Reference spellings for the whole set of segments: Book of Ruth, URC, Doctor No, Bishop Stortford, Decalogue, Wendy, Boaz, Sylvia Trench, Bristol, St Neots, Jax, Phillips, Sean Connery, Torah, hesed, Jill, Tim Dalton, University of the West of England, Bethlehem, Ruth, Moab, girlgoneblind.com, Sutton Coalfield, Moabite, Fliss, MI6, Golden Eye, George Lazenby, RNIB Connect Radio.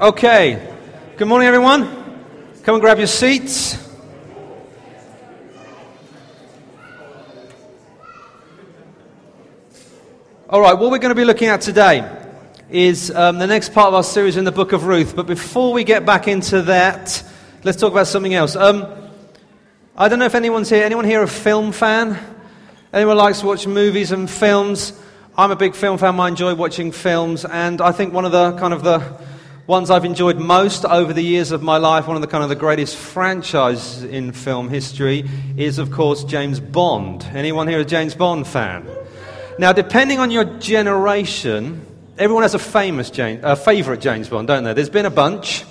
Okay, good morning everyone. Come and grab your seats. All right, what we're going to be looking at today is the next part of our series in the Book of Ruth. But before we get back into that, let's talk about something else. I don't know if anyone's here. Anyone here a film fan? Anyone likes to watch movies and films? I'm a big film fan. I enjoy watching films, and I think one of the kind of the ones I've enjoyed most over the years of my life, one of the kind of the greatest franchises in film history, is of course James Bond. Anyone here a James Bond fan? Now, depending on your generation, everyone has a favourite James Bond, don't they? There's been a bunch,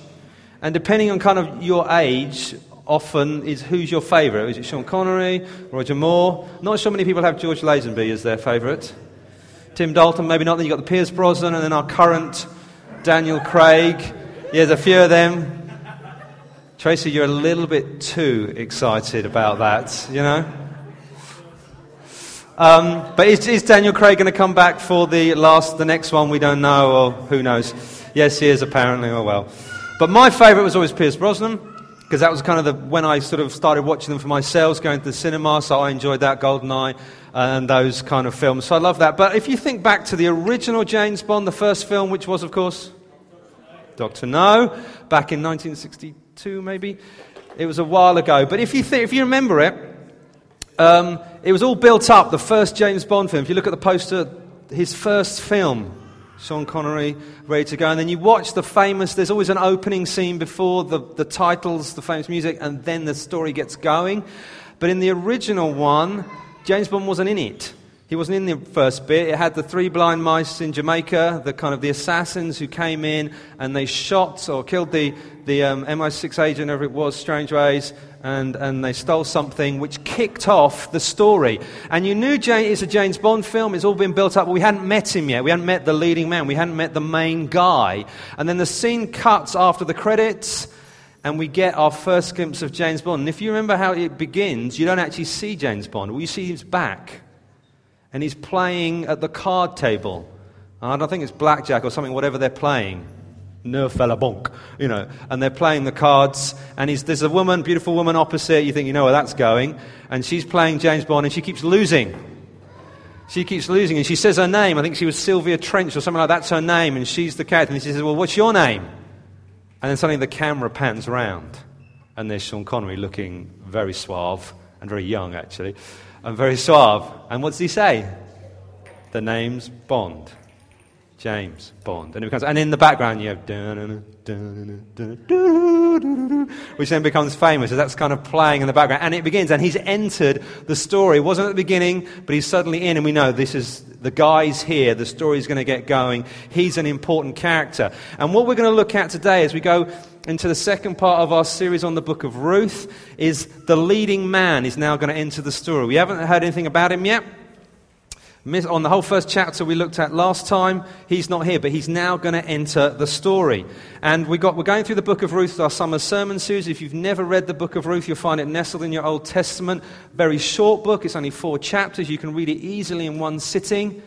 and depending on kind of your age, often is who's your favourite. Is it Sean Connery, Roger Moore? Not sure many people have George Lazenby as their favourite. Tim Dalton, maybe not. Then you've got the Pierce Brosnan, and then our current Daniel Craig. Yeah, there's a few of them. Tracy, you're a little bit too excited about that, you know? But is Daniel Craig going to come back for the next one? We don't know, or who knows? Yes, he is apparently, oh well. But my favourite was always Pierce Brosnan, because that was kind of when I sort of started watching them for myself, going to the cinema, so I enjoyed that, Golden Eye, and those kind of films. So I love that. But if you think back to the original James Bond, the first film, which was, of course, Doctor No, back in 1962, maybe. It was a while ago. But if you remember it, it was all built up, the first James Bond film. If you look at the poster, his first film, Sean Connery, ready to go. And then you watch the famous, there's always an opening scene before the titles, the famous music, and then the story gets going. But in the original one, James Bond wasn't in it. He wasn't in the first bit. It had the three blind mice in Jamaica, the kind of the assassins who came in and they shot or killed the MI6 agent, whoever it was, Strangeways, and they stole something, which kicked off the story. And you knew it's a James Bond film. It's all been built up. But we hadn't met him yet. We hadn't met the leading man. We hadn't met the main guy. And then the scene cuts after the credits, and we get our first glimpse of James Bond. And if you remember how it begins, you don't actually see James Bond. Well, you see his back. And he's playing at the card table. And I think it's blackjack or something, whatever they're playing. Neuf à la banque, you know. And they're playing the cards. And there's a woman, beautiful woman opposite. You think you know where that's going. And she's playing James Bond, and she keeps losing. And she says her name. I think she was Sylvia Trench or something like that. That's her name. And she's the character. And she says, well, what's your name? And then suddenly the camera pans round, and there's Sean Connery looking very suave, and very young actually, and very suave. And what does he say? The name's Bond. James Bond. And it becomes, and in the background you have which then becomes famous. So that's kind of playing in the background. And it begins, and he's entered the story. It wasn't at the beginning, but he's suddenly in, and we know this is the guy's here, the story's going to get going. He's an important character. And what we're going to look at today as we go into the second part of our series on the Book of Ruth is the leading man is now going to enter the story. We haven't heard anything about him yet. On the whole first chapter we looked at last time, he's not here, but he's now going to enter the story. And we're going through the Book of Ruth, our summer sermon series. If you've never read the Book of Ruth, you'll find it nestled in your Old Testament. Very short book. It's only 4 chapters. You can read it easily in one sitting.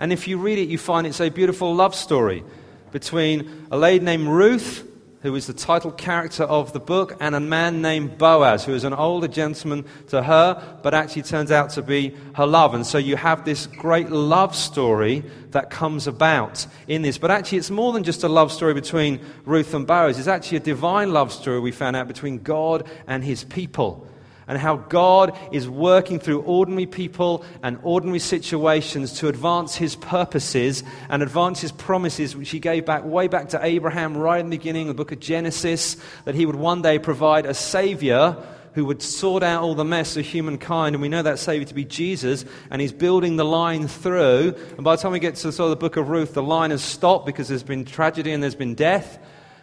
And if you read it, you find it's a beautiful love story between a lady named Ruth, who is the title character of the book, and a man named Boaz, who is an older gentleman to her, but actually turns out to be her love. And so you have this great love story that comes about in this. But actually it's more than just a love story between Ruth and Boaz. It's actually a divine love story, we found out, between God and his people, and how God is working through ordinary people and ordinary situations to advance his purposes and advance his promises, which he gave back way back to Abraham right in the beginning of the book of Genesis, that he would one day provide a saviour who would sort out all the mess of humankind. And we know that saviour to be Jesus, and he's building the line through. And by the time we get to sort of the Book of Ruth, the line has stopped because there's been tragedy and there's been death.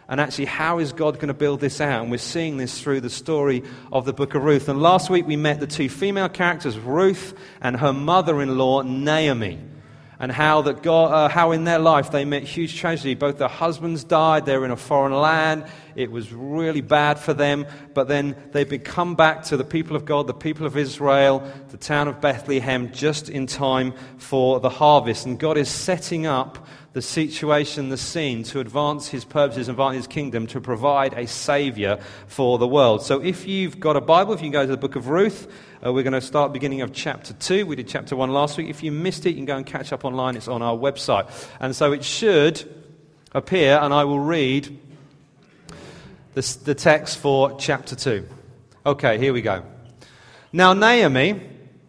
And actually, how is God going to build this out? And we're seeing this through the story of the Book of Ruth. And last week, we met the two female characters, Ruth and her mother-in-law, Naomi. And how that God, how in their life they met huge tragedy. Both their husbands died. They were in a foreign land. It was really bad for them. But then they come back to the people of God, the people of Israel, the town of Bethlehem, just in time for the harvest. And God is setting up the situation, the scene, to advance his purposes, advance his kingdom, to provide a saviour for the world. So if you've got a Bible, if you can go to the Book of Ruth, we're going to start beginning of chapter 2. We did chapter 1 last week. If you missed it, you can go and catch up online. It's on our website. And so it should appear, and I will read the text for chapter 2. Okay, here we go. Now Naomi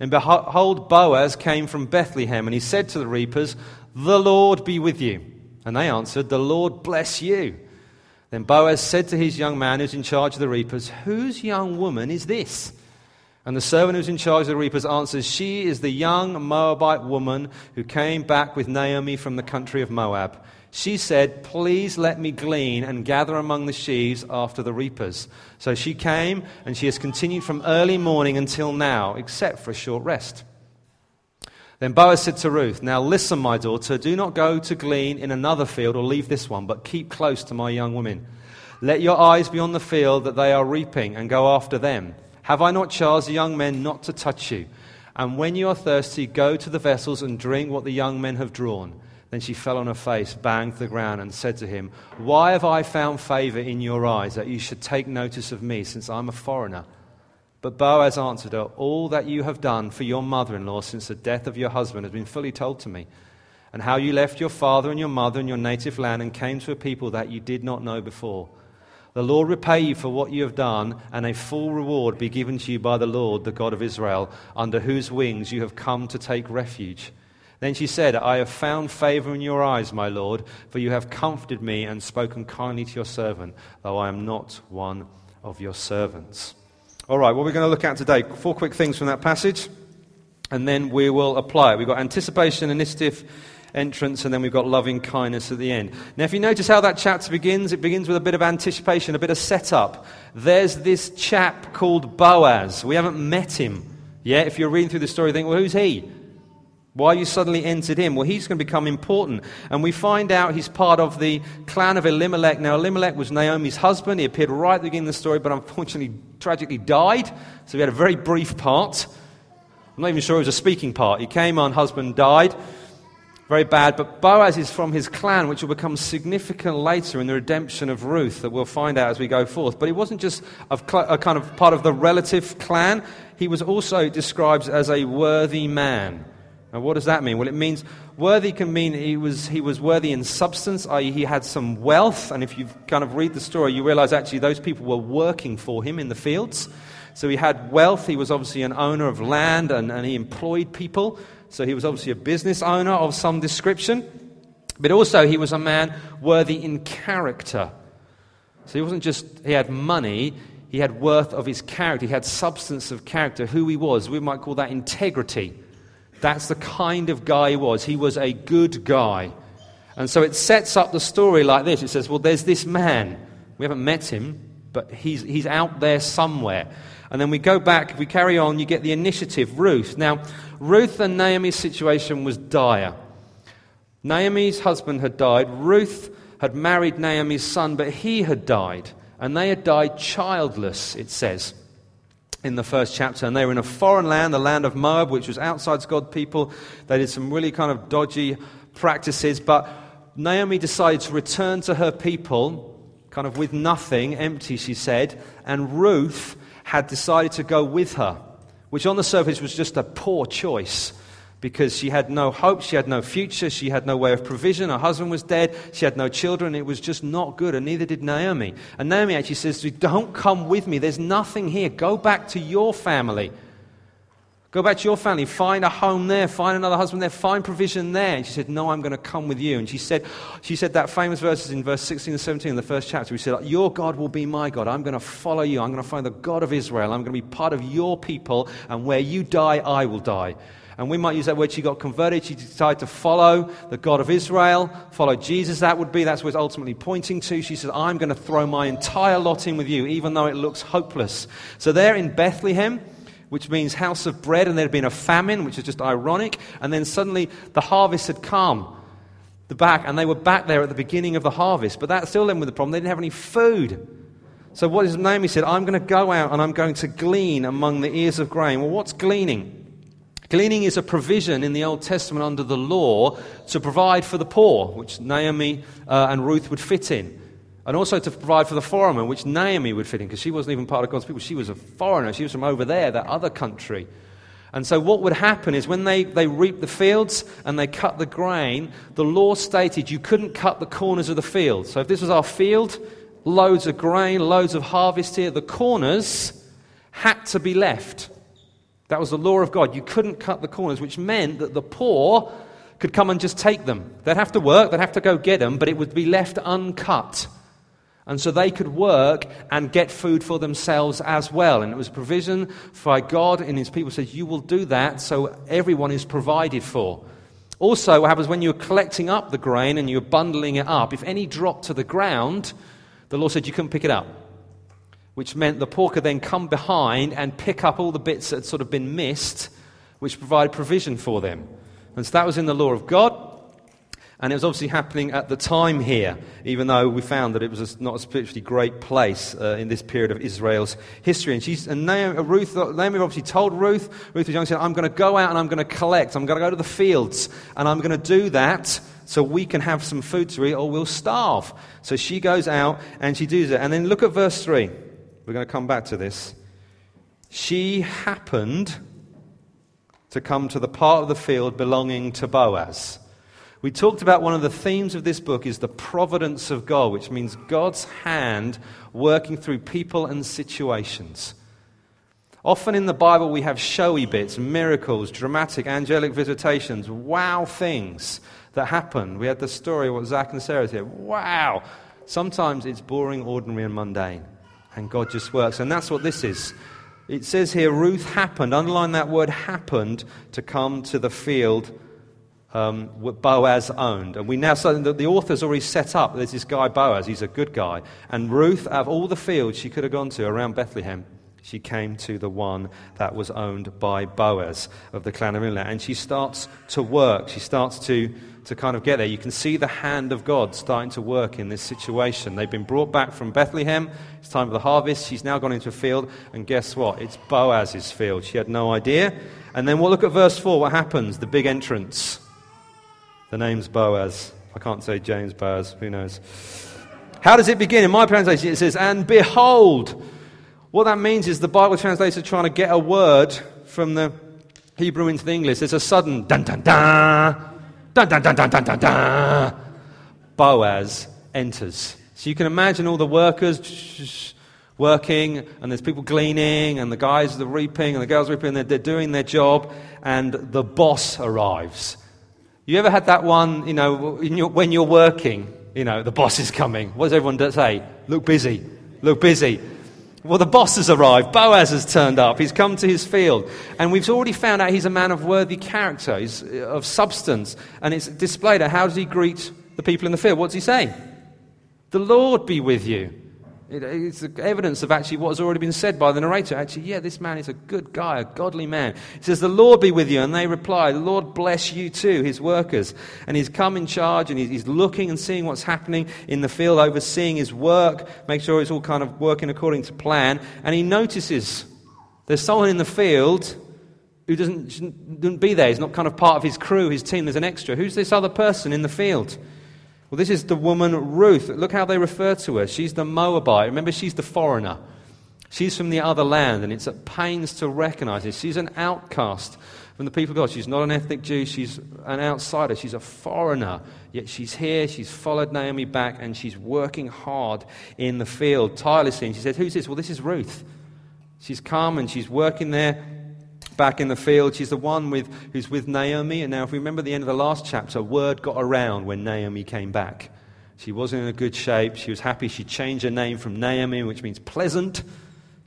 And behold, Boaz came from Bethlehem, and he said to the reapers, "The Lord be with you." And they answered, "The Lord bless you." Then Boaz said to his young man who's in charge of the reapers, "Whose young woman is this?" And the servant who's in charge of the reapers answers, "She is the young Moabite woman who came back with Naomi from the country of Moab. She said, 'Please let me glean and gather among the sheaves after the reapers.' So she came, and she has continued from early morning until now, except for a short rest." Then Boaz said to Ruth, "Now listen, my daughter, do not go to glean in another field or leave this one, but keep close to my young women. Let your eyes be on the field that they are reaping, and go after them. Have I not charged the young men not to touch you? And when you are thirsty, go to the vessels and drink what the young men have drawn." Then she fell on her face, banged the ground, and said to him, "Why have I found favor in your eyes, that you should take notice of me, since I'm a foreigner?" But Boaz answered her, "All that you have done for your mother-in-law since the death of your husband has been fully told to me, and how you left your father and your mother and your native land and came to a people that you did not know before. The Lord repay you for what you have done, and a full reward be given to you by the Lord, the God of Israel, under whose wings you have come to take refuge." Then she said, "I have found favor in your eyes, my lord, for you have comforted me and spoken kindly to your servant, though I am not one of your servants." All right, what we're going to look at today, 4 quick things from that passage, and then we will apply it. We've got anticipation, initiative, entrance, and then we've got loving kindness at the end. Now, if you notice how that chapter begins, it begins with a bit of anticipation, a bit of setup. There's this chap called Boaz. We haven't met him yet. If you're reading through the story, you think, well, who's he? Why you suddenly entered him? Well, he's going to become important. And we find out he's part of the clan of Elimelech. Now, Elimelech was Naomi's husband. He appeared right at the beginning of the story, but unfortunately, tragically died. So he had a very brief part. I'm not even sure it was a speaking part. He came on, husband died. Very bad. But Boaz is from his clan, which will become significant later in the redemption of Ruth, that we'll find out as we go forth. But he wasn't just a kind of part of the relative clan. He was also described as a worthy man. Now, what does that mean? Well, it means worthy can mean he was worthy in substance, i.e. he had some wealth. And if you kind of read the story, you realize actually those people were working for him in the fields. So he had wealth. He was obviously an owner of land, and he employed people. So he was obviously a business owner of some description. But also he was a man worthy in character. So he wasn't just he had money. He had worth of his character. He had substance of character, who he was. We might call that integrity. That's the kind of guy he was. He was a good guy. And so it sets up the story like this. It says, well, there's this man. We haven't met him, but he's out there somewhere. And then we go back. If we carry on, you get the initiative, Ruth. Now, Ruth and Naomi's situation was dire. Naomi's husband had died. Ruth had married Naomi's son, but he had died. And they had died childless, it says, in the first chapter. And they were in a foreign land, the land of Moab, which was outside God's people. They did some really kind of dodgy practices, but Naomi decided to return to her people, kind of with nothing, empty, she said, and Ruth had decided to go with her, which on the surface was just a poor choice, because she had no hope, she had no future, she had no way of provision, her husband was dead, she had no children, it was just not good, and neither did Naomi. And Naomi actually says, "Don't come with me, there's nothing here, go back to your family. Go back to your family, find a home there, find another husband there, find provision there." And she said, "No, I'm going to come with you." And she said that famous verses in verse 16 and 17 in the first chapter. We said, "Your God will be my God. I'm going to follow you. I'm going to find the God of Israel. I'm going to be part of your people. And where you die, I will die." And we might use that word, she got converted. She decided to follow the God of Israel, follow Jesus. That's what it's ultimately pointing to. She said, I'm going to throw my entire lot in with you, even though it looks hopeless. So they're in Bethlehem, which means house of bread, and there had been a famine, which is just ironic. And then suddenly the harvest had come and they were back there at the beginning of the harvest. But that still ended with the problem. They didn't have any food. So what is Naomi said? I'm going to go out and I'm going to glean among the ears of grain. Well, what's gleaning? Gleaning is a provision in the Old Testament under the law to provide for the poor, which Naomi and Ruth would fit in. And also to provide for the foreigner, which Naomi would fit in, because she wasn't even part of God's people. She was a foreigner. She was from over there, that other country. And so what would happen is when they reaped the fields and they cut the grain, the law stated you couldn't cut the corners of the field. So if this was our field, loads of grain, loads of harvest here, the corners had to be left. That was the law of God. You couldn't cut the corners, which meant that the poor could come and just take them. They'd have to work, they'd have to go get them, but it would be left uncut. And so they could work and get food for themselves as well. And it was provision by God, and his people said, you will do that, so everyone is provided for. Also, what happens when you're collecting up the grain and you're bundling it up, if any dropped to the ground, the law said you couldn't pick it up, which meant the poor could then come behind and pick up all the bits that had sort of been missed, which provided provision for them. And so that was in the law of God. And it was obviously happening at the time here, even though we found that it was not a spiritually great place in this period of Israel's history. Naomi obviously told Ruth. Ruth was young and said, I'm going to go out and I'm going to collect. I'm going to go to the fields and I'm going to do that so we can have some food to eat or we'll starve. So she goes out and she does it. And then look at verse 3. We're going to come back to this. She happened to come to the part of the field belonging to Boaz. We talked about one of the themes of this book is the providence of God, which means God's hand working through people and situations. Often in the Bible we have showy bits, miracles, dramatic, angelic visitations, wow things that happen. We had the story of what Zach and Sarah said, wow. Sometimes it's boring, ordinary, and mundane, and God just works, and that's what this is. It says here, Ruth happened, underline that word happened, to come to the field Boaz owned. And we now so that the author's already set up, there's this guy Boaz, he's a good guy, and Ruth, out of all the fields she could have gone to around Bethlehem, she came to the one that was owned by Boaz of the clan of Elimelech, and she starts to work, she starts to kind of get there. You can see the hand of God starting to work in this situation. They've been brought back from Bethlehem, it's time for the harvest, she's now gone into a field, and guess what, it's Boaz's field, she had no idea. And then we'll look at verse 4, what happens, the big entrance. The name's Boaz. I can't say James Boaz. Who knows? How does it begin? In my translation, it says, and behold. What that means is the Bible translators are trying to get a word from the Hebrew into the English. There's a sudden dun-dun-dun, dun-dun-dun-dun-dun-dun. Boaz enters. So you can imagine all the workers working, and there's people gleaning, and the guys are reaping, and the girls are reaping, and they're doing their job, and the boss arrives. You ever had that one, you know, when you're working, you know, the boss is coming. What does everyone say? Look busy, look busy. Well, the boss has arrived. Boaz has turned up. He's come to his field. And we've already found out he's a man of worthy character, he's of substance. And it's displayed. How does he greet the people in the field? What does he say? The Lord be with you. It's evidence of actually what has already been said by the narrator. Actually, yeah, this man is a good guy, a godly man. He says, the Lord be with you. And they reply, the Lord bless you too, his workers. And he's come in charge, and he's looking and seeing what's happening in the field, overseeing his work, make sure it's all kind of working according to plan. And he notices there's someone in the field who shouldn't be there. He's not kind of part of his crew, his team. There's an extra. Who's this other person in the field? Well, this is the woman Ruth. Look how they refer to her. She's the Moabite. Remember, she's the foreigner. She's from the other land, and it's at pains to recognize this. She's an outcast from the people of God. She's not an ethnic Jew. She's an outsider. She's a foreigner. Yet she's here. She's followed Naomi back, and she's working hard in the field, tirelessly. And she said, who's this? Well, this is Ruth. She's come, and she's working there. Back in the field, she's the one who's with Naomi. And now if we remember the end of the last chapter, word got around when Naomi came back. She wasn't in a good shape. She was happy. She changed her name from Naomi, which means pleasant,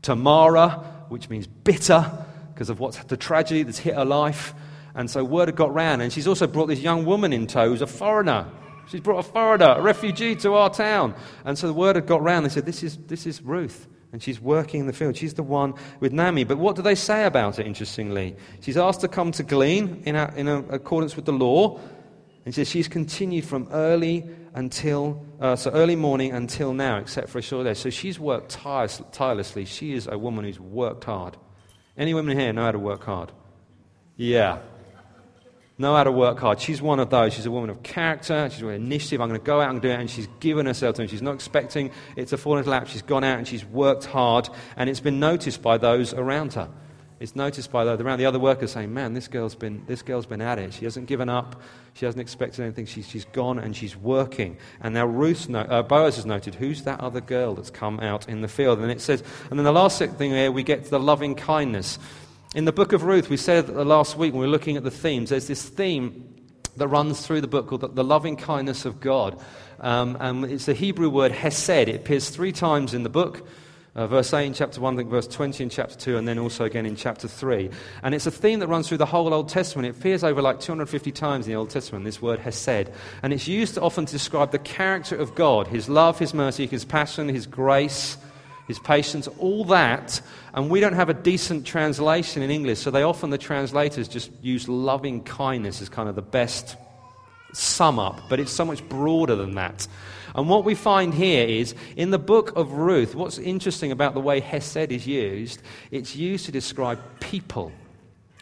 to Mara, which means bitter, because of the tragedy that's hit her life. And so word had got round, and she's also brought this young woman in tow who's a foreigner. She's brought a foreigner, a refugee to our town. And so the word had got round. They said, this is Ruth, and she's working in the field. She's the one with Naomi. But what do they say about it, interestingly? She's asked to come to glean in accordance with the law. And she says she's continued from early morning until now, except for a short day. So she's worked tirelessly. She is a woman who's worked hard. Any women here know how to work hard? Yeah. Know how to work hard. She's one of those. She's a woman of character. She's with initiative. I'm going to go out and do it. And she's given herself to him. She's not expecting it to fall into lap. She's gone out and she's worked hard. And it's been noticed by those around her. It's noticed by those around the other workers saying, man, this girl's been at it. She hasn't given up. She hasn't expected anything. She's gone and she's working. And now Boaz has noted, who's that other girl that's come out in the field? And it says, and then the last thing here, we get to the loving kindness. In the Book of Ruth, we said last week when we were looking at the themes, there's this theme that runs through the book called the loving kindness of God. And it's the Hebrew word hesed. It appears three times in the book. Verse 8 in chapter 1, I think verse 20 in chapter 2, and then also again in chapter 3. And it's a theme that runs through the whole Old Testament. It appears over like 250 times in the Old Testament, this word hesed. And it's used often to describe the character of God, his love, his mercy, his passion, his grace, his patience, all that. And we don't have a decent translation in English, so the translators just use loving kindness as kind of the best sum up, but it's so much broader than that. And what we find here is, in the Book of Ruth, what's interesting about the way hesed is used, it's used to describe people,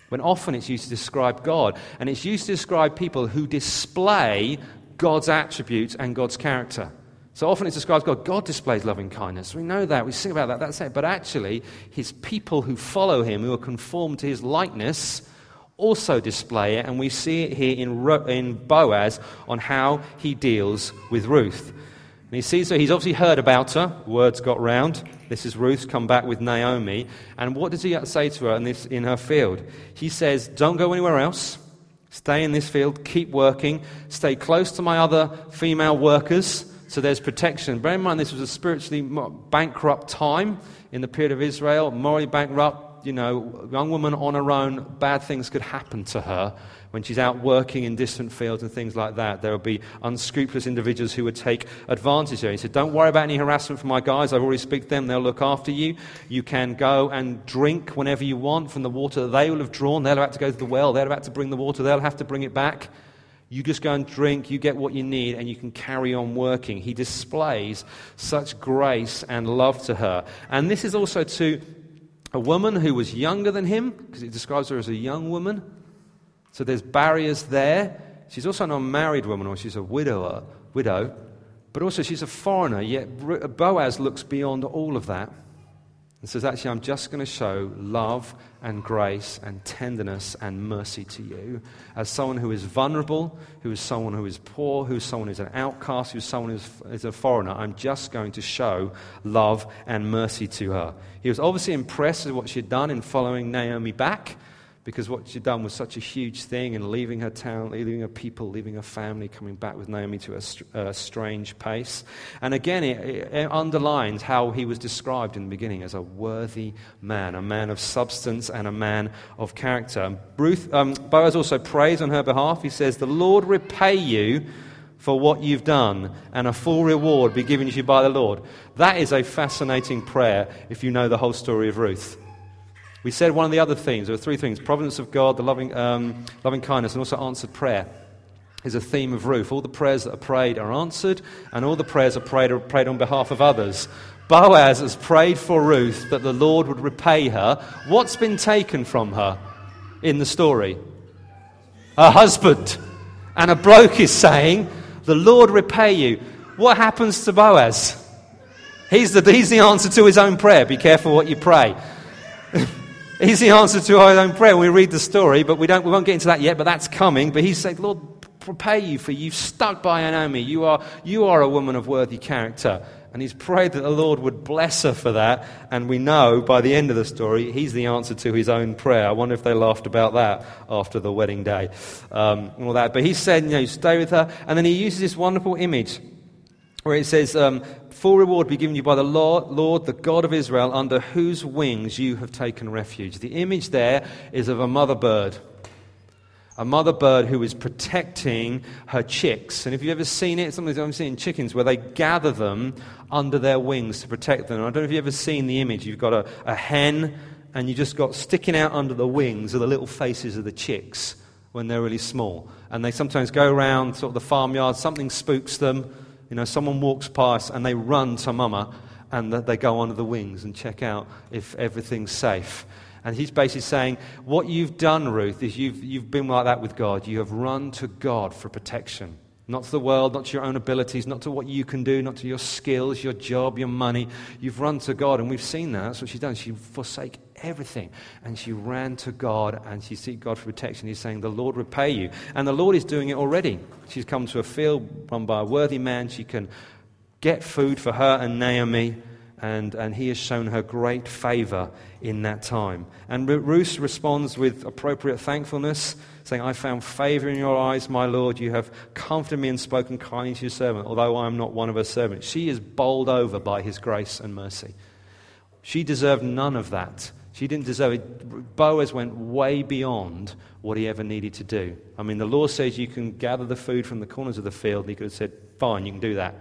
when often it's used to describe God. And it's used to describe people who display God's attributes and God's character. So often it describes God. God displays loving kindness. We know that. We sing about that. That's it. But actually, his people who follow him, who are conformed to his likeness, also display it, and we see it here in Boaz on how he deals with Ruth. And he sees her, he's obviously heard about her, word's got round, this is Ruth come back with Naomi, and what does he say to her in her field? He says, don't go anywhere else, stay in this field, keep working, stay close to my other female workers, so there's protection. Bear in mind this was a spiritually bankrupt time in the period of Israel, morally bankrupt. You know, young woman on her own, bad things could happen to her when she's out working in distant fields and things like that. There will be unscrupulous individuals who would take advantage of her. He said, don't worry about any harassment from my guys. I've already speak to them. They'll look after you. You can go and drink whenever you want from the water that they will have drawn. They'll have to go to the well. They'll have to bring the water. They'll have to bring it back. You just go and drink, you get what you need, and you can carry on working. He displays such grace and love to her. And this is also to a woman who was younger than him, because it describes her as a young woman. So there's barriers there. She's also an unmarried woman, or she's a widow. But also she's a foreigner, yet Boaz looks beyond all of that and says, actually, I'm just going to show love and grace and tenderness and mercy to you as someone who is vulnerable, who is someone who is poor, who is someone who is an outcast, who is someone who is a foreigner. I'm just going to show love and mercy to her. He was obviously impressed with what she had done in following Naomi back, because what she'd done was such a huge thing, and leaving her town, leaving her people, leaving her family, coming back with Naomi to a strange pace. And again, it underlines how he was described in the beginning as a worthy man, a man of substance and a man of character. Boaz also prays on her behalf. He says, the Lord repay you for what you've done, and a full reward be given to you by the Lord. That is a fascinating prayer if you know the whole story of Ruth. We said one of the other themes, there were three things, providence of God, the loving kindness, and also answered prayer is a theme of Ruth. All the prayers that are prayed are answered, and all the prayers are prayed on behalf of others. Boaz has prayed for Ruth that the Lord would repay her. What's been taken from her in the story? Her husband. And a bloke is saying, the Lord repay you. What happens to Boaz? He's the answer to his own prayer. Be careful what you pray. He's the answer to our own prayer. We read the story, but we won't get into that yet, but that's coming. But he said, Lord, repay you for you've stuck by Naomi. You are a woman of worthy character. And he's prayed that the Lord would bless her for that. And we know by the end of the story, he's the answer to his own prayer. I wonder if they laughed about that after the wedding day. All that. But he said, you stay with her. And then he uses this wonderful image where it says, full reward be given you by the Lord, the God of Israel, under whose wings you have taken refuge. The image there is of a mother bird. A mother bird who is protecting her chicks. And if you've ever seen it, sometimes I'm seeing chickens where they gather them under their wings to protect them. And I don't know if you've ever seen the image. You've got a hen and you just got sticking out under the wings are the little faces of the chicks when they're really small. And they sometimes go around sort of the farmyard, something spooks them, you know, someone walks past and they run to mama and they go under the wings and check out if everything's safe. And he's basically saying, what you've done, Ruth, is you've been like that with God. You have run to God for protection. Not to the world, not to your own abilities, not to what you can do, not to your skills, your job, your money. You've run to God, and we've seen that. That's what she's done. She forsake everything, and she ran to God, and she seek God for protection. He's saying, the Lord repay you. And the Lord is doing it already. She's come to a field run by a worthy man. She can get food for her and Naomi. And he has shown her great favor in that time. And Ruth responds with appropriate thankfulness, saying, I found favor in your eyes, my Lord. You have comforted me and spoken kindly to your servant, although I am not one of her servants. She is bowled over by his grace and mercy. She deserved none of that. She didn't deserve it. Boaz went way beyond what he ever needed to do. I mean, the law says you can gather the food from the corners of the field. He could have said, fine, you can do that.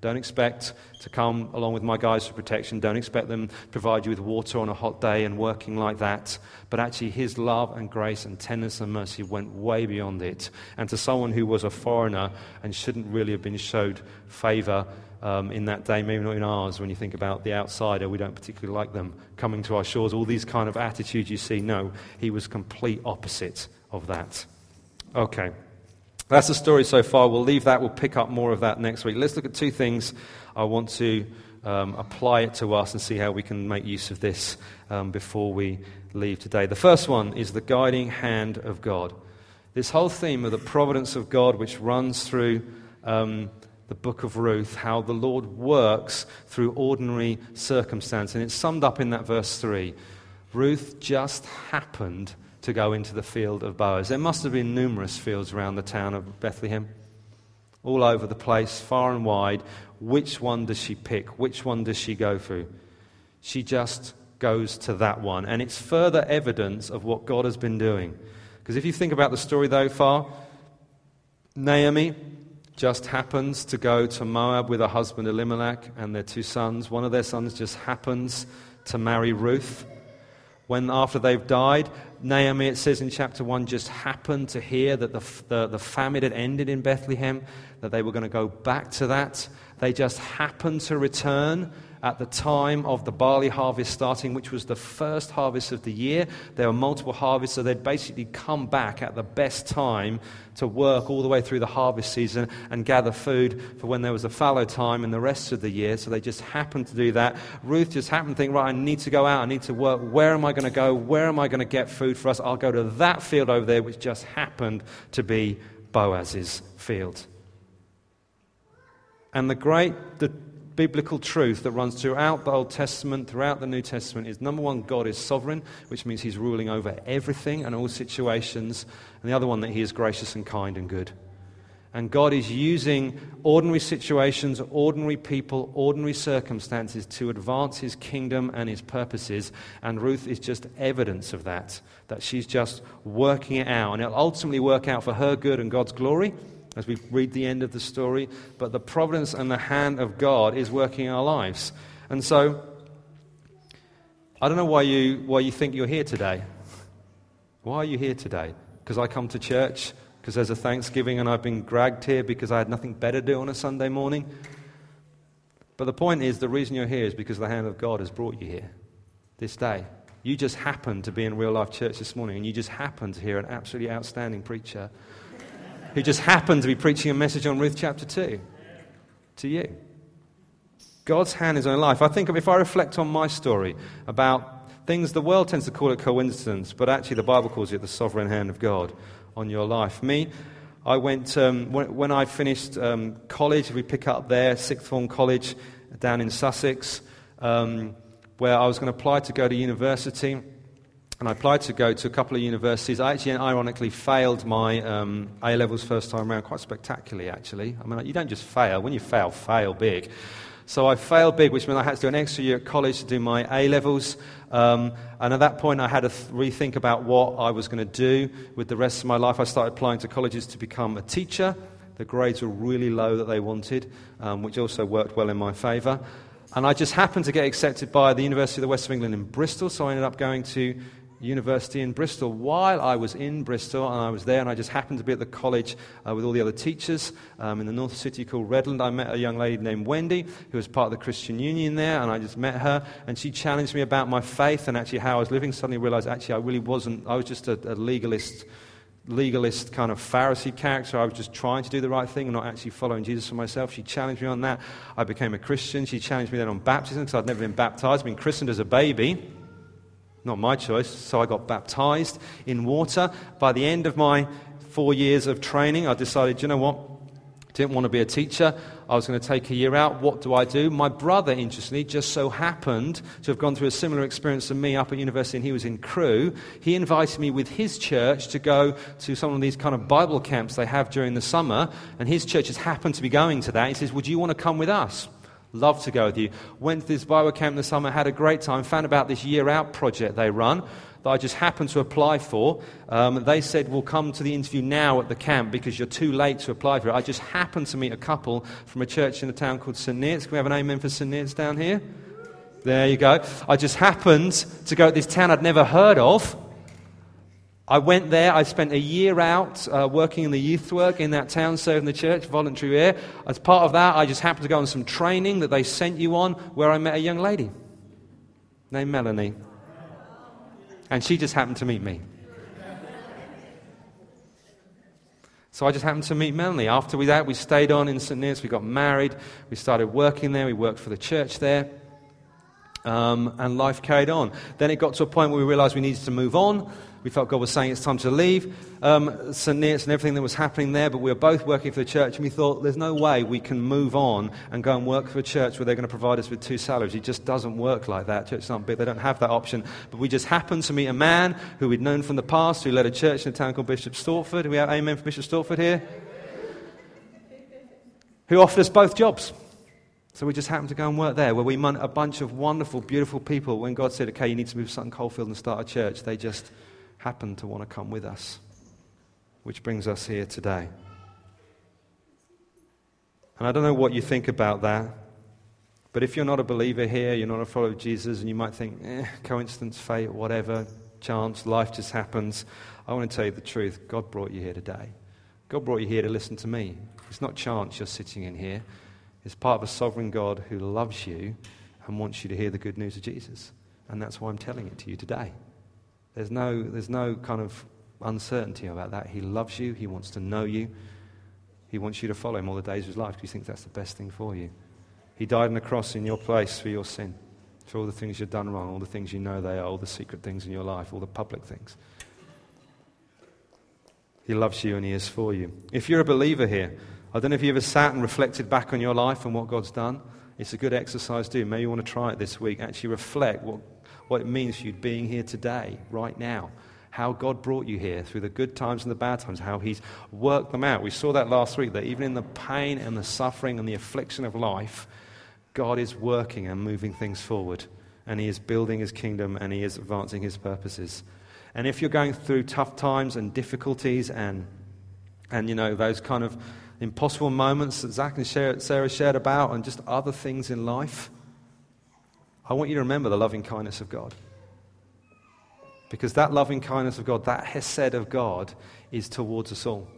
Don't expect to come along with my guys for protection. Don't expect them to provide you with water on a hot day and working like that. But actually his love and grace and tenderness and mercy went way beyond it. And to someone who was a foreigner and shouldn't really have been showed favor in that day, maybe not in ours, when you think about the outsider, we don't particularly like them coming to our shores. All these kind of attitudes you see. No, he was complete opposite of that. Okay. That's the story so far. We'll leave that. We'll pick up more of that next week. Let's look at two things. I want to apply it to us and see how we can make use of this before we leave today. The first one is the guiding hand of God. This whole theme of the providence of God, which runs through the book of Ruth, how the Lord works through ordinary circumstance. And it's summed up in that verse 3. Ruth just happened to go into the field of Boaz. There must have been numerous fields around the town of Bethlehem, all over the place, far and wide. Which one does she pick? Which one does she go through? She just goes to that one. And it's further evidence of what God has been doing. Because if you think about the story so far, Naomi just happens to go to Moab with her husband Elimelech and their two sons. One of their sons just happens to marry Ruth. When after they've died, Naomi, it says in chapter 1, just happened to hear that the famine had ended in Bethlehem, that they were going to go back to that. They just happened to return at the time of the barley harvest starting, which was the first harvest of the year. There were multiple harvests, so they'd basically come back at the best time to work all the way through the harvest season and gather food for when there was a fallow time in the rest of the year. So they just happened to do that. Ruth just happened to think, right, I need to go out, I need to work. Where am I going to go? Where am I going to get food for us? I'll go to that field over there, which just happened to be Boaz's field. And the biblical truth that runs throughout the Old Testament, throughout the New Testament is, number one, God is sovereign, which means he's ruling over everything and all situations. And the other one, that he is gracious and kind and good. And God is using ordinary situations, ordinary people, ordinary circumstances to advance his kingdom and his purposes. And Ruth is just evidence of that, that she's just working it out. And it'll ultimately work out for her good and God's glory, as we read the end of the story. But the providence and the hand of God is working in our lives. And so, I don't know why you think you're here today. Why are you here today? Because I come to church, because there's a Thanksgiving and I've been dragged here because I had nothing better to do on a Sunday morning. But the point is, the reason you're here is because the hand of God has brought you here this day. You just happened to be in Real Life Church this morning, and you just happened to hear an absolutely outstanding preacher who just happened to be preaching a message on Ruth chapter 2 to you. God's hand is on life. I think if I reflect on my story about things, the world tends to call it coincidence, but actually the Bible calls it the sovereign hand of God on your life. Me, I went, when I finished college, we pick up there, sixth form college down in Sussex, where I was going to apply to go to university. And I applied to go to a couple of universities. I actually, ironically, failed my A-levels first time around, quite spectacularly, actually. I mean, you don't just fail. When you fail, fail big. So I failed big, which meant I had to do an extra year at college to do my A-levels. And at that point, I had to rethink about what I was going to do with the rest of my life. I started applying to colleges to become a teacher. The grades were really low that they wanted, which also worked well in my favour. And I just happened to get accepted by the University of the West of England in Bristol, so I ended up going to university in Bristol. While I was in Bristol, and I was there, and I just happened to be at the college with all the other teachers in the north city called Redland, I met a young lady named Wendy, who was part of the Christian Union there, and I just met her, and she challenged me about my faith and actually how I was living. Suddenly realised, actually, I really wasn't, I was just a legalist kind of Pharisee character. I was just trying to do the right thing and not actually following Jesus for myself. She challenged me on that. I became a Christian. She challenged me then on baptism, because I'd never been baptised. I'd been christened as a baby. Not my choice, so I got baptised in water. By the end of my 4 years of training, I decided, you know what? Didn't want to be a teacher. I was going to take a year out. What do I do? My brother, interestingly, just so happened to have gone through a similar experience to me up at university, and he was in Crewe. He invited me with his church to go to some of these kind of Bible camps they have during the summer, and his church has happened to be going to that. He says, would you want to come with us? Love to go with you. Went to this Bible camp in the summer, had a great time, found about this year out project they run that I just happened to apply for. They said, we'll come to the interview now at the camp because you're too late to apply for it. I just happened to meet a couple from a church in a town called St Neots. Can we have an amen for St Neots down here? There you go. I just happened to go to this town I'd never heard of. I went there, I spent a year out working in the youth work in that town, serving the church, voluntary year. As part of that, I just happened to go on some training that they sent you on, where I met a young lady named Melanie. And she just happened to meet me. So I just happened to meet Melanie. After that, we stayed on in St. Neots, we got married, we started working there, we worked for the church there. And life carried on. Then it got to a point where we realised we needed to move on. We felt God was saying it's time to leave St Neots and everything that was happening there, but we were both working for the church, and we thought there's no way we can move on and go and work for a church where they're going to provide us with two salaries. It just doesn't work like that. Churches aren't big, they don't have that option. But we just happened to meet a man who we'd known from the past, who led a church in a town called Bishop Stortford. Do we have amen for Bishop Stortford here? Who offered us both jobs. So we just happened to go and work there, where we met a bunch of wonderful, beautiful people. When God said, okay, you need to move to Sutton Coalfield and start a church, they just happened to want to come with us, which brings us here today. And I don't know what you think about that, but if you're not a believer here, you're not a follower of Jesus, and you might think, coincidence, fate, whatever, chance, life just happens. I want to tell you the truth. God brought you here today. God brought you here to listen to me. It's not chance you're sitting in here. It's part of a sovereign God who loves you and wants you to hear the good news of Jesus. And that's why I'm telling it to you today. There's no kind of uncertainty about that. He loves you. He wants to know you. He wants you to follow him all the days of his life because he thinks that's the best thing for you. He died on the cross in your place for your sin, for all the things you've done wrong, all the things you know they are, all the secret things in your life, all the public things. He loves you and he is for you. If you're a believer here, I don't know if you ever sat and reflected back on your life and what God's done. It's a good exercise to do. Maybe you want to try it this week. Actually reflect what it means for you being here today, right now. How God brought you here through the good times and the bad times, how he's worked them out. We saw that last week, that even in the pain and the suffering and the affliction of life, God is working and moving things forward. And he is building his kingdom and he is advancing his purposes. And if you're going through tough times and difficulties and you know, those kind of impossible moments that Zach and Sarah shared about and just other things in life, I want you to remember the loving kindness of God. Because that loving kindness of God, that hesed of God, is towards us all.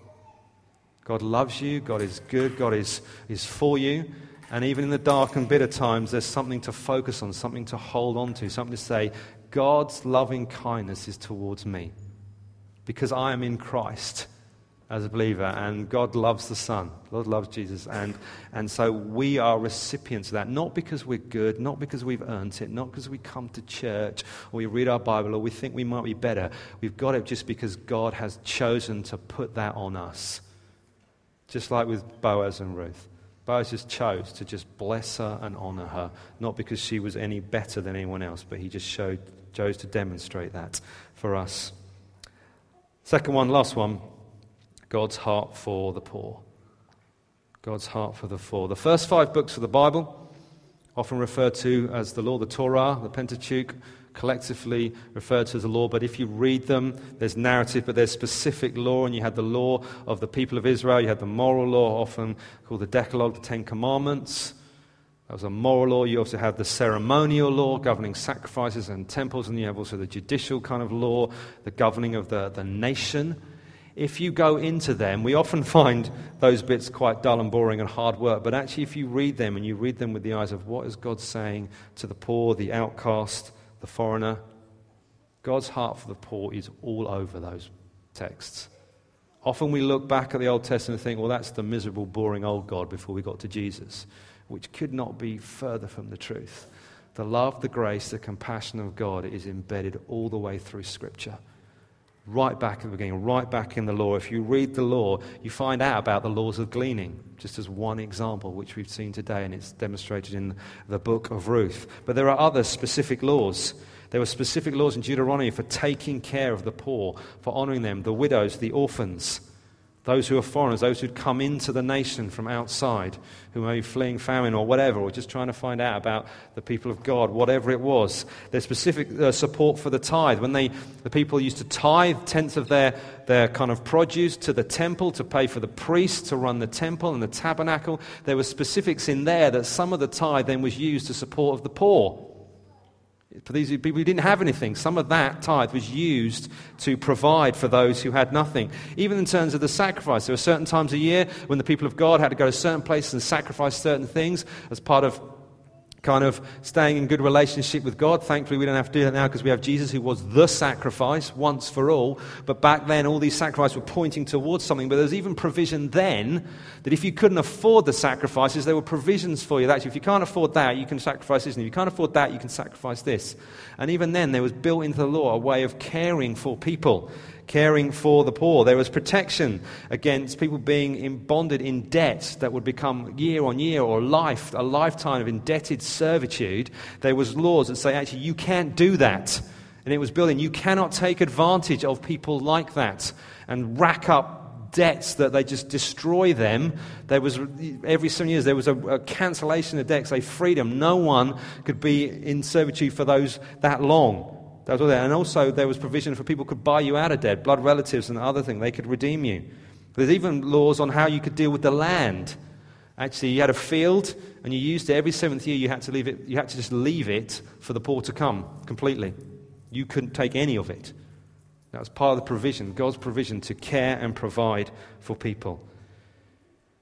God loves you, God is good, God is for you. And even in the dark and bitter times, there's something to focus on, something to hold on to, something to say, God's loving kindness is towards me. Because I am in Christ as a believer, and God loves the Son. God loves Jesus, and so we are recipients of that, not because we're good, not because we've earned it, not because we come to church, or we read our Bible, or we think we might be better. We've got it just because God has chosen to put that on us. Just like with Boaz and Ruth. Boaz just chose to just bless her and honor her, not because she was any better than anyone else, but he just chose to demonstrate that for us. Second one, last one. God's heart for the poor. God's heart for the poor. The first 5 books of the Bible often referred to as the law, the Torah, the Pentateuch, collectively referred to as the law. But if you read them, there's narrative, but there's specific law. And you had the law of the people of Israel. You had the moral law, often called the Decalogue, the Ten Commandments. That was a moral law. You also had the ceremonial law governing sacrifices and temples. And you have also the judicial kind of law, the governing of the nation. If you go into them, we often find those bits quite dull and boring and hard work. But actually, if you read them, and you read them with the eyes of what is God saying to the poor, the outcast, the foreigner, God's heart for the poor is all over those texts. Often we look back at the Old Testament and think, well, that's the miserable, boring old God before we got to Jesus, which could not be further from the truth. The love, the grace, the compassion of God is embedded all the way through Scripture. Right back at the beginning, right back in the law. If you read the law, you find out about the laws of gleaning, just as one example, which we've seen today, and it's demonstrated in the Book of Ruth. But there are other specific laws. There were specific laws in Deuteronomy for taking care of the poor, for honouring them, the widows, the orphans, those who are foreigners, those who'd come into the nation from outside, who may be fleeing famine or whatever, or just trying to find out about the people of God, whatever it was. There's specific support for the tithe. When the people used to tithe tenths of their kind of produce to the temple to pay for the priests to run the temple and the tabernacle, there were specifics in there that some of the tithe then was used to support of the poor. For these people who didn't have anything, some of that tithe was used to provide for those who had nothing. Even in terms of the sacrifice, there were certain times a year when the people of God had to go to certain places and sacrifice certain things as part of kind of staying in good relationship with God. Thankfully, we don't have to do that now because we have Jesus, who was the sacrifice once for all. But back then, all these sacrifices were pointing towards something. But there's even provision then that if you couldn't afford the sacrifices, there were provisions for you. That actually, if you can't afford that, you can sacrifice this. And if you can't afford that, you can sacrifice this. And even then, there was built into the law a way of caring for people, caring for the poor. There was protection against people being bonded in debts that would become year on year or a lifetime of indebted servitude. There was laws that say, actually, you can't do that. And it was built in. You cannot take advantage of people like that and rack up debts that they just destroy them. There was, every 7 years, there was a cancellation of debts, a freedom. No one could be in servitude for those that long. That was all there. And also there was provision for people who could buy you out of debt, blood relatives and other things. They could redeem you. There's even laws on how you could deal with the land. Actually, you had a field and you used it. Every seventh year you had to leave it. You had to just leave it for the poor to come completely. You couldn't take any of it. That was part of the provision, God's provision to care and provide for people.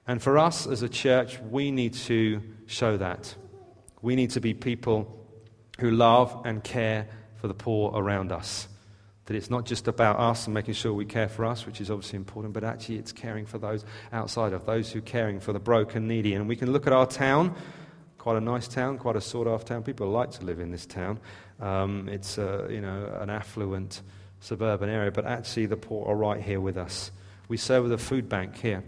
And for us as a church, we need to show that. We need to be people who love and care for the poor around us. That it's not just about us and making sure we care for us, which is obviously important, but actually it's caring for those outside of, those who are caring for the broken, needy. And we can look at our town, quite a nice town, quite a sought-after town. People like to live in this town. It's an affluent suburban area, but actually the poor are right here with us. We serve with a food bank here.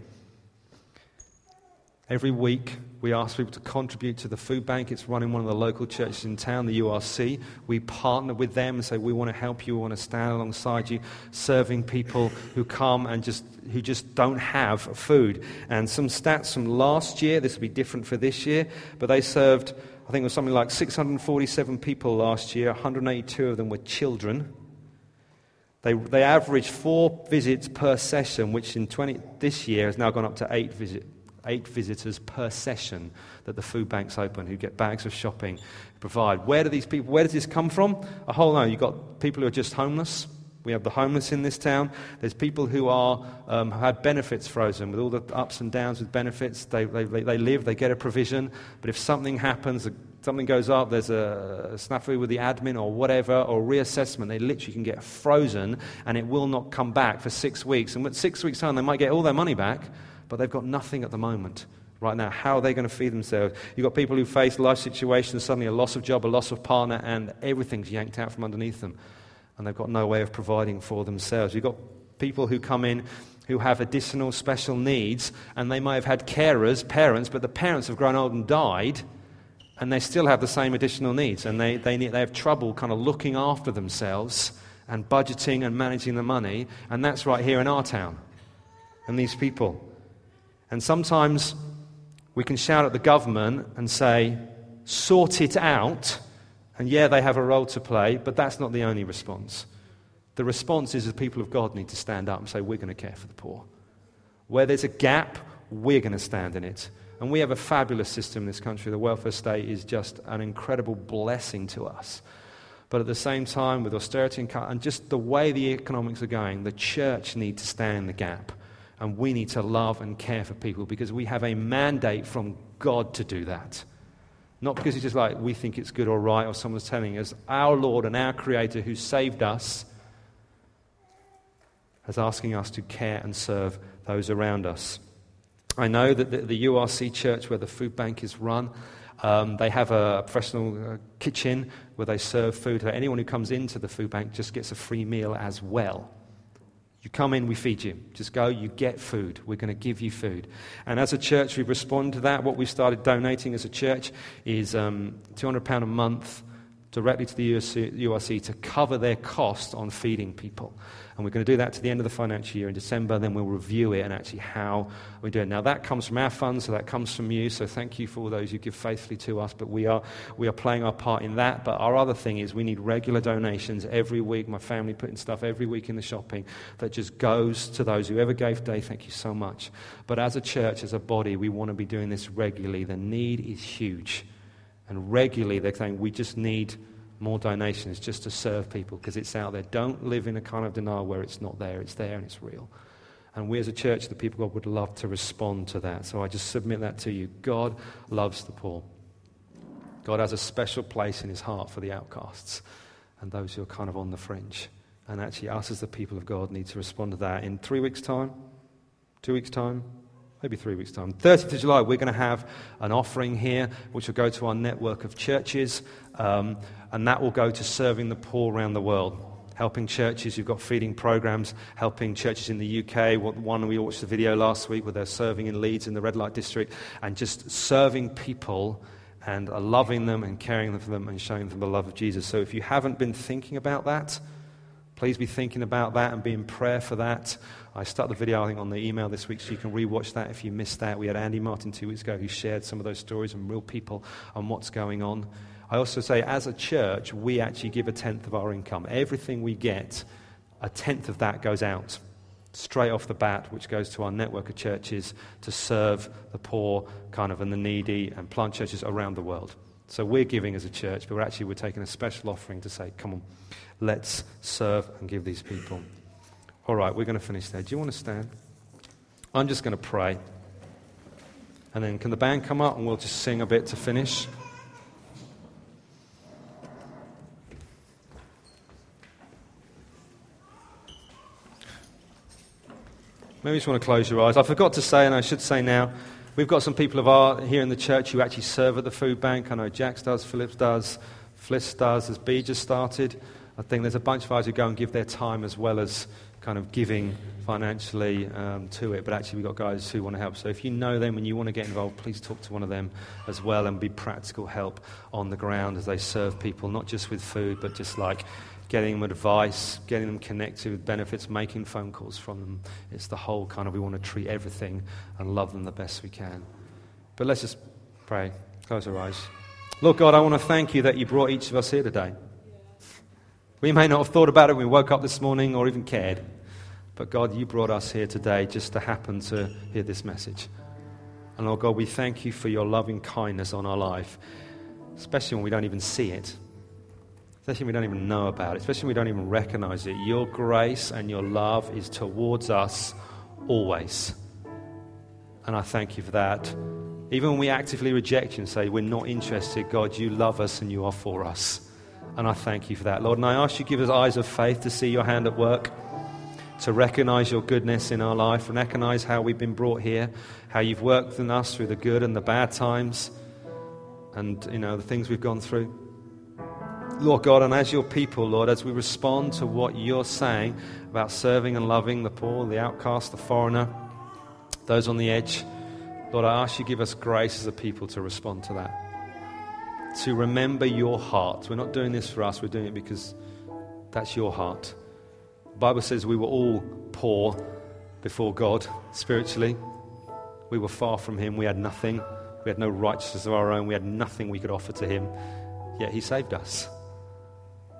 Every week, we ask people to contribute to the food bank. It's run in one of the local churches in town, the URC. We partner with them and say, we want to help you, we want to stand alongside you, serving people who come and who just don't have food. And some stats from last year, this will be different for this year, but they served, I think it was something like 647 people last year. 182 of them were children. They averaged 4 visits per session, which this year has now gone up to 8 visits. 8 visitors per session that the food bank's open, who get bags of shopping, provide. Where does this come from? A whole lot. You've got people who are just homeless. We have the homeless in this town. There's people who are who had benefits frozen, with all the ups and downs with benefits. They live, they get a provision, but if something happens, something goes up, there's a snafu with the admin or whatever, or reassessment, they literally can get frozen and it will not come back for 6 weeks. And with 6 weeks' time, they might get all their money back, but they've got nothing at the moment right now. How are they going to feed themselves? You've got people who face life situations, suddenly a loss of job, a loss of partner, and everything's yanked out from underneath them, and they've got no way of providing for themselves. You've got people who come in who have additional special needs, and they may have had carers, parents, but the parents have grown old and died, and they still have the same additional needs, and they have trouble kind of looking after themselves and budgeting and managing the money, and that's right here in our town, and these people. And sometimes we can shout at the government and say, sort it out, and yeah, they have a role to play, but that's not the only response. The response is the people of God need to stand up and say, we're going to care for the poor. Where there's a gap, we're going to stand in it. And we have a fabulous system in this country. The welfare state is just an incredible blessing to us. But at the same time, with austerity and cut, and just the way the economics are going, the church needs to stand in the gap. And we need to love and care for people because we have a mandate from God to do that. Not because it's just like we think it's good or right or someone's telling us. Our Lord and our Creator who saved us is asking us to care and serve those around us. I know that the URC church where the food bank is run, they have a professional kitchen where they serve food. Anyone who comes into the food bank just gets a free meal as well. You come in, we feed you. Just go, you get food. We're going to give you food. And as a church, we respond to that. What we started donating as a church is £200 a month directly to the URC to cover their cost on feeding people. And we're going to do that to the end of the financial year in December. Then we'll review it and actually how we're doing. Now, that comes from our funds, so that comes from you. So thank you for all those who give faithfully to us. But we are playing our part in that. But our other thing is we need regular donations every week. My family putting stuff every week in the shopping that just goes to those. Whoever gave today, thank you so much. But as a church, as a body, we want to be doing this regularly. The need is huge. And regularly they're saying, we just need more donations just to serve people because it's out there. Don't live in a kind of denial where it's not there. It's there and it's real. And we as a church, the people of God, would love to respond to that. So I just submit that to you. God loves the poor. God has a special place in his heart for the outcasts and those who are kind of on the fringe. And actually us as the people of God need to respond to that. In 3 weeks' time, 2 weeks' time, maybe 3 weeks' time. 30th of July, we're going to have an offering here, which will go to our network of churches, and that will go to serving the poor around the world. Helping churches, you've got feeding programs, helping churches in the UK. One, we watched the video last week where they're serving in Leeds in the red light district, and just serving people and loving them and caring for them and showing them the love of Jesus. So if you haven't been thinking about that, please be thinking about that and be in prayer for that. I stuck the video, I think, on the email this week, so you can rewatch that if you missed that. We had Andy Martin 2 weeks ago who shared some of those stories and real people and what's going on. I also say, as a church, we actually give 1/10 of our income. Everything we get, 1/10 of that goes out straight off the bat, which goes to our network of churches to serve the poor kind of and the needy and plant churches around the world. So we're giving as a church, but we're taking a special offering to say, come on, let's serve and give these people. All right, we're going to finish there. Do you want to stand? I'm just going to pray. And then can the band come up and we'll just sing a bit to finish? Maybe you just want to close your eyes. I forgot to say, and I should say now, we've got some people of our here in the church who actually serve at the food bank. I know Jax does, Phillips does, Fliss does, as B just started. I think there's a bunch of us who go and give their time as well as kind of giving financially to it. But actually, we've got guys who want to help. So if you know them and you want to get involved, please talk to one of them as well and be practical help on the ground as they serve people, not just with food, but just like getting them advice, getting them connected with benefits, making phone calls from them. It's the whole kind of we want to treat everything and love them the best we can. But let's just pray. Close our eyes. Lord God, I want to thank you that you brought each of us here today. We may not have thought about it when we woke up this morning or even cared. But God, you brought us here today just to happen to hear this message. And Lord God, we thank you for your loving kindness on our life, especially when we don't even see it. Especially when we don't even know about it, especially when we don't even recognize it. Your grace and your love is towards us always. And I thank you for that. Even when we actively reject you and say we're not interested, God, you love us and you are for us. And I thank you for that, Lord. And I ask you to give us eyes of faith to see your hand at work, to recognize your goodness in our life, and recognize how we've been brought here, how you've worked in us through the good and the bad times and, you know, the things we've gone through. Lord God, and as your people, Lord, as we respond to what you're saying about serving and loving the poor, the outcast, the foreigner, those on the edge, Lord, I ask you to give us grace as a people to respond to that, to remember your heart. We're not doing this for us, we're doing it because that's your heart. The Bible says we were all poor before God spiritually. We were far from him, we had nothing. We had no righteousness of our own. We had nothing we could offer to him. Yet he saved us.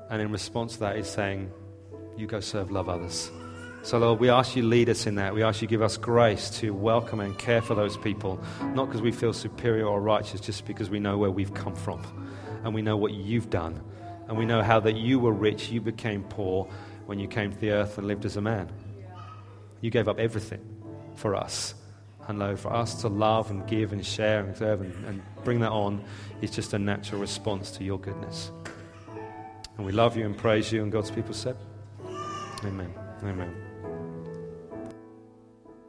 And in response to that, he's saying, you go serve, love others. So, Lord, we ask you lead us in that. We ask you give us grace to welcome and care for those people, not because we feel superior or righteous, just because we know where we've come from and we know what you've done. And we know how that you were rich, you became poor when you came to the earth and lived as a man. You gave up everything for us. And, Lord, for us to love and give and share and serve and bring that on is just a natural response to your goodness. And we love you and praise you. And God's people said, amen. Amen.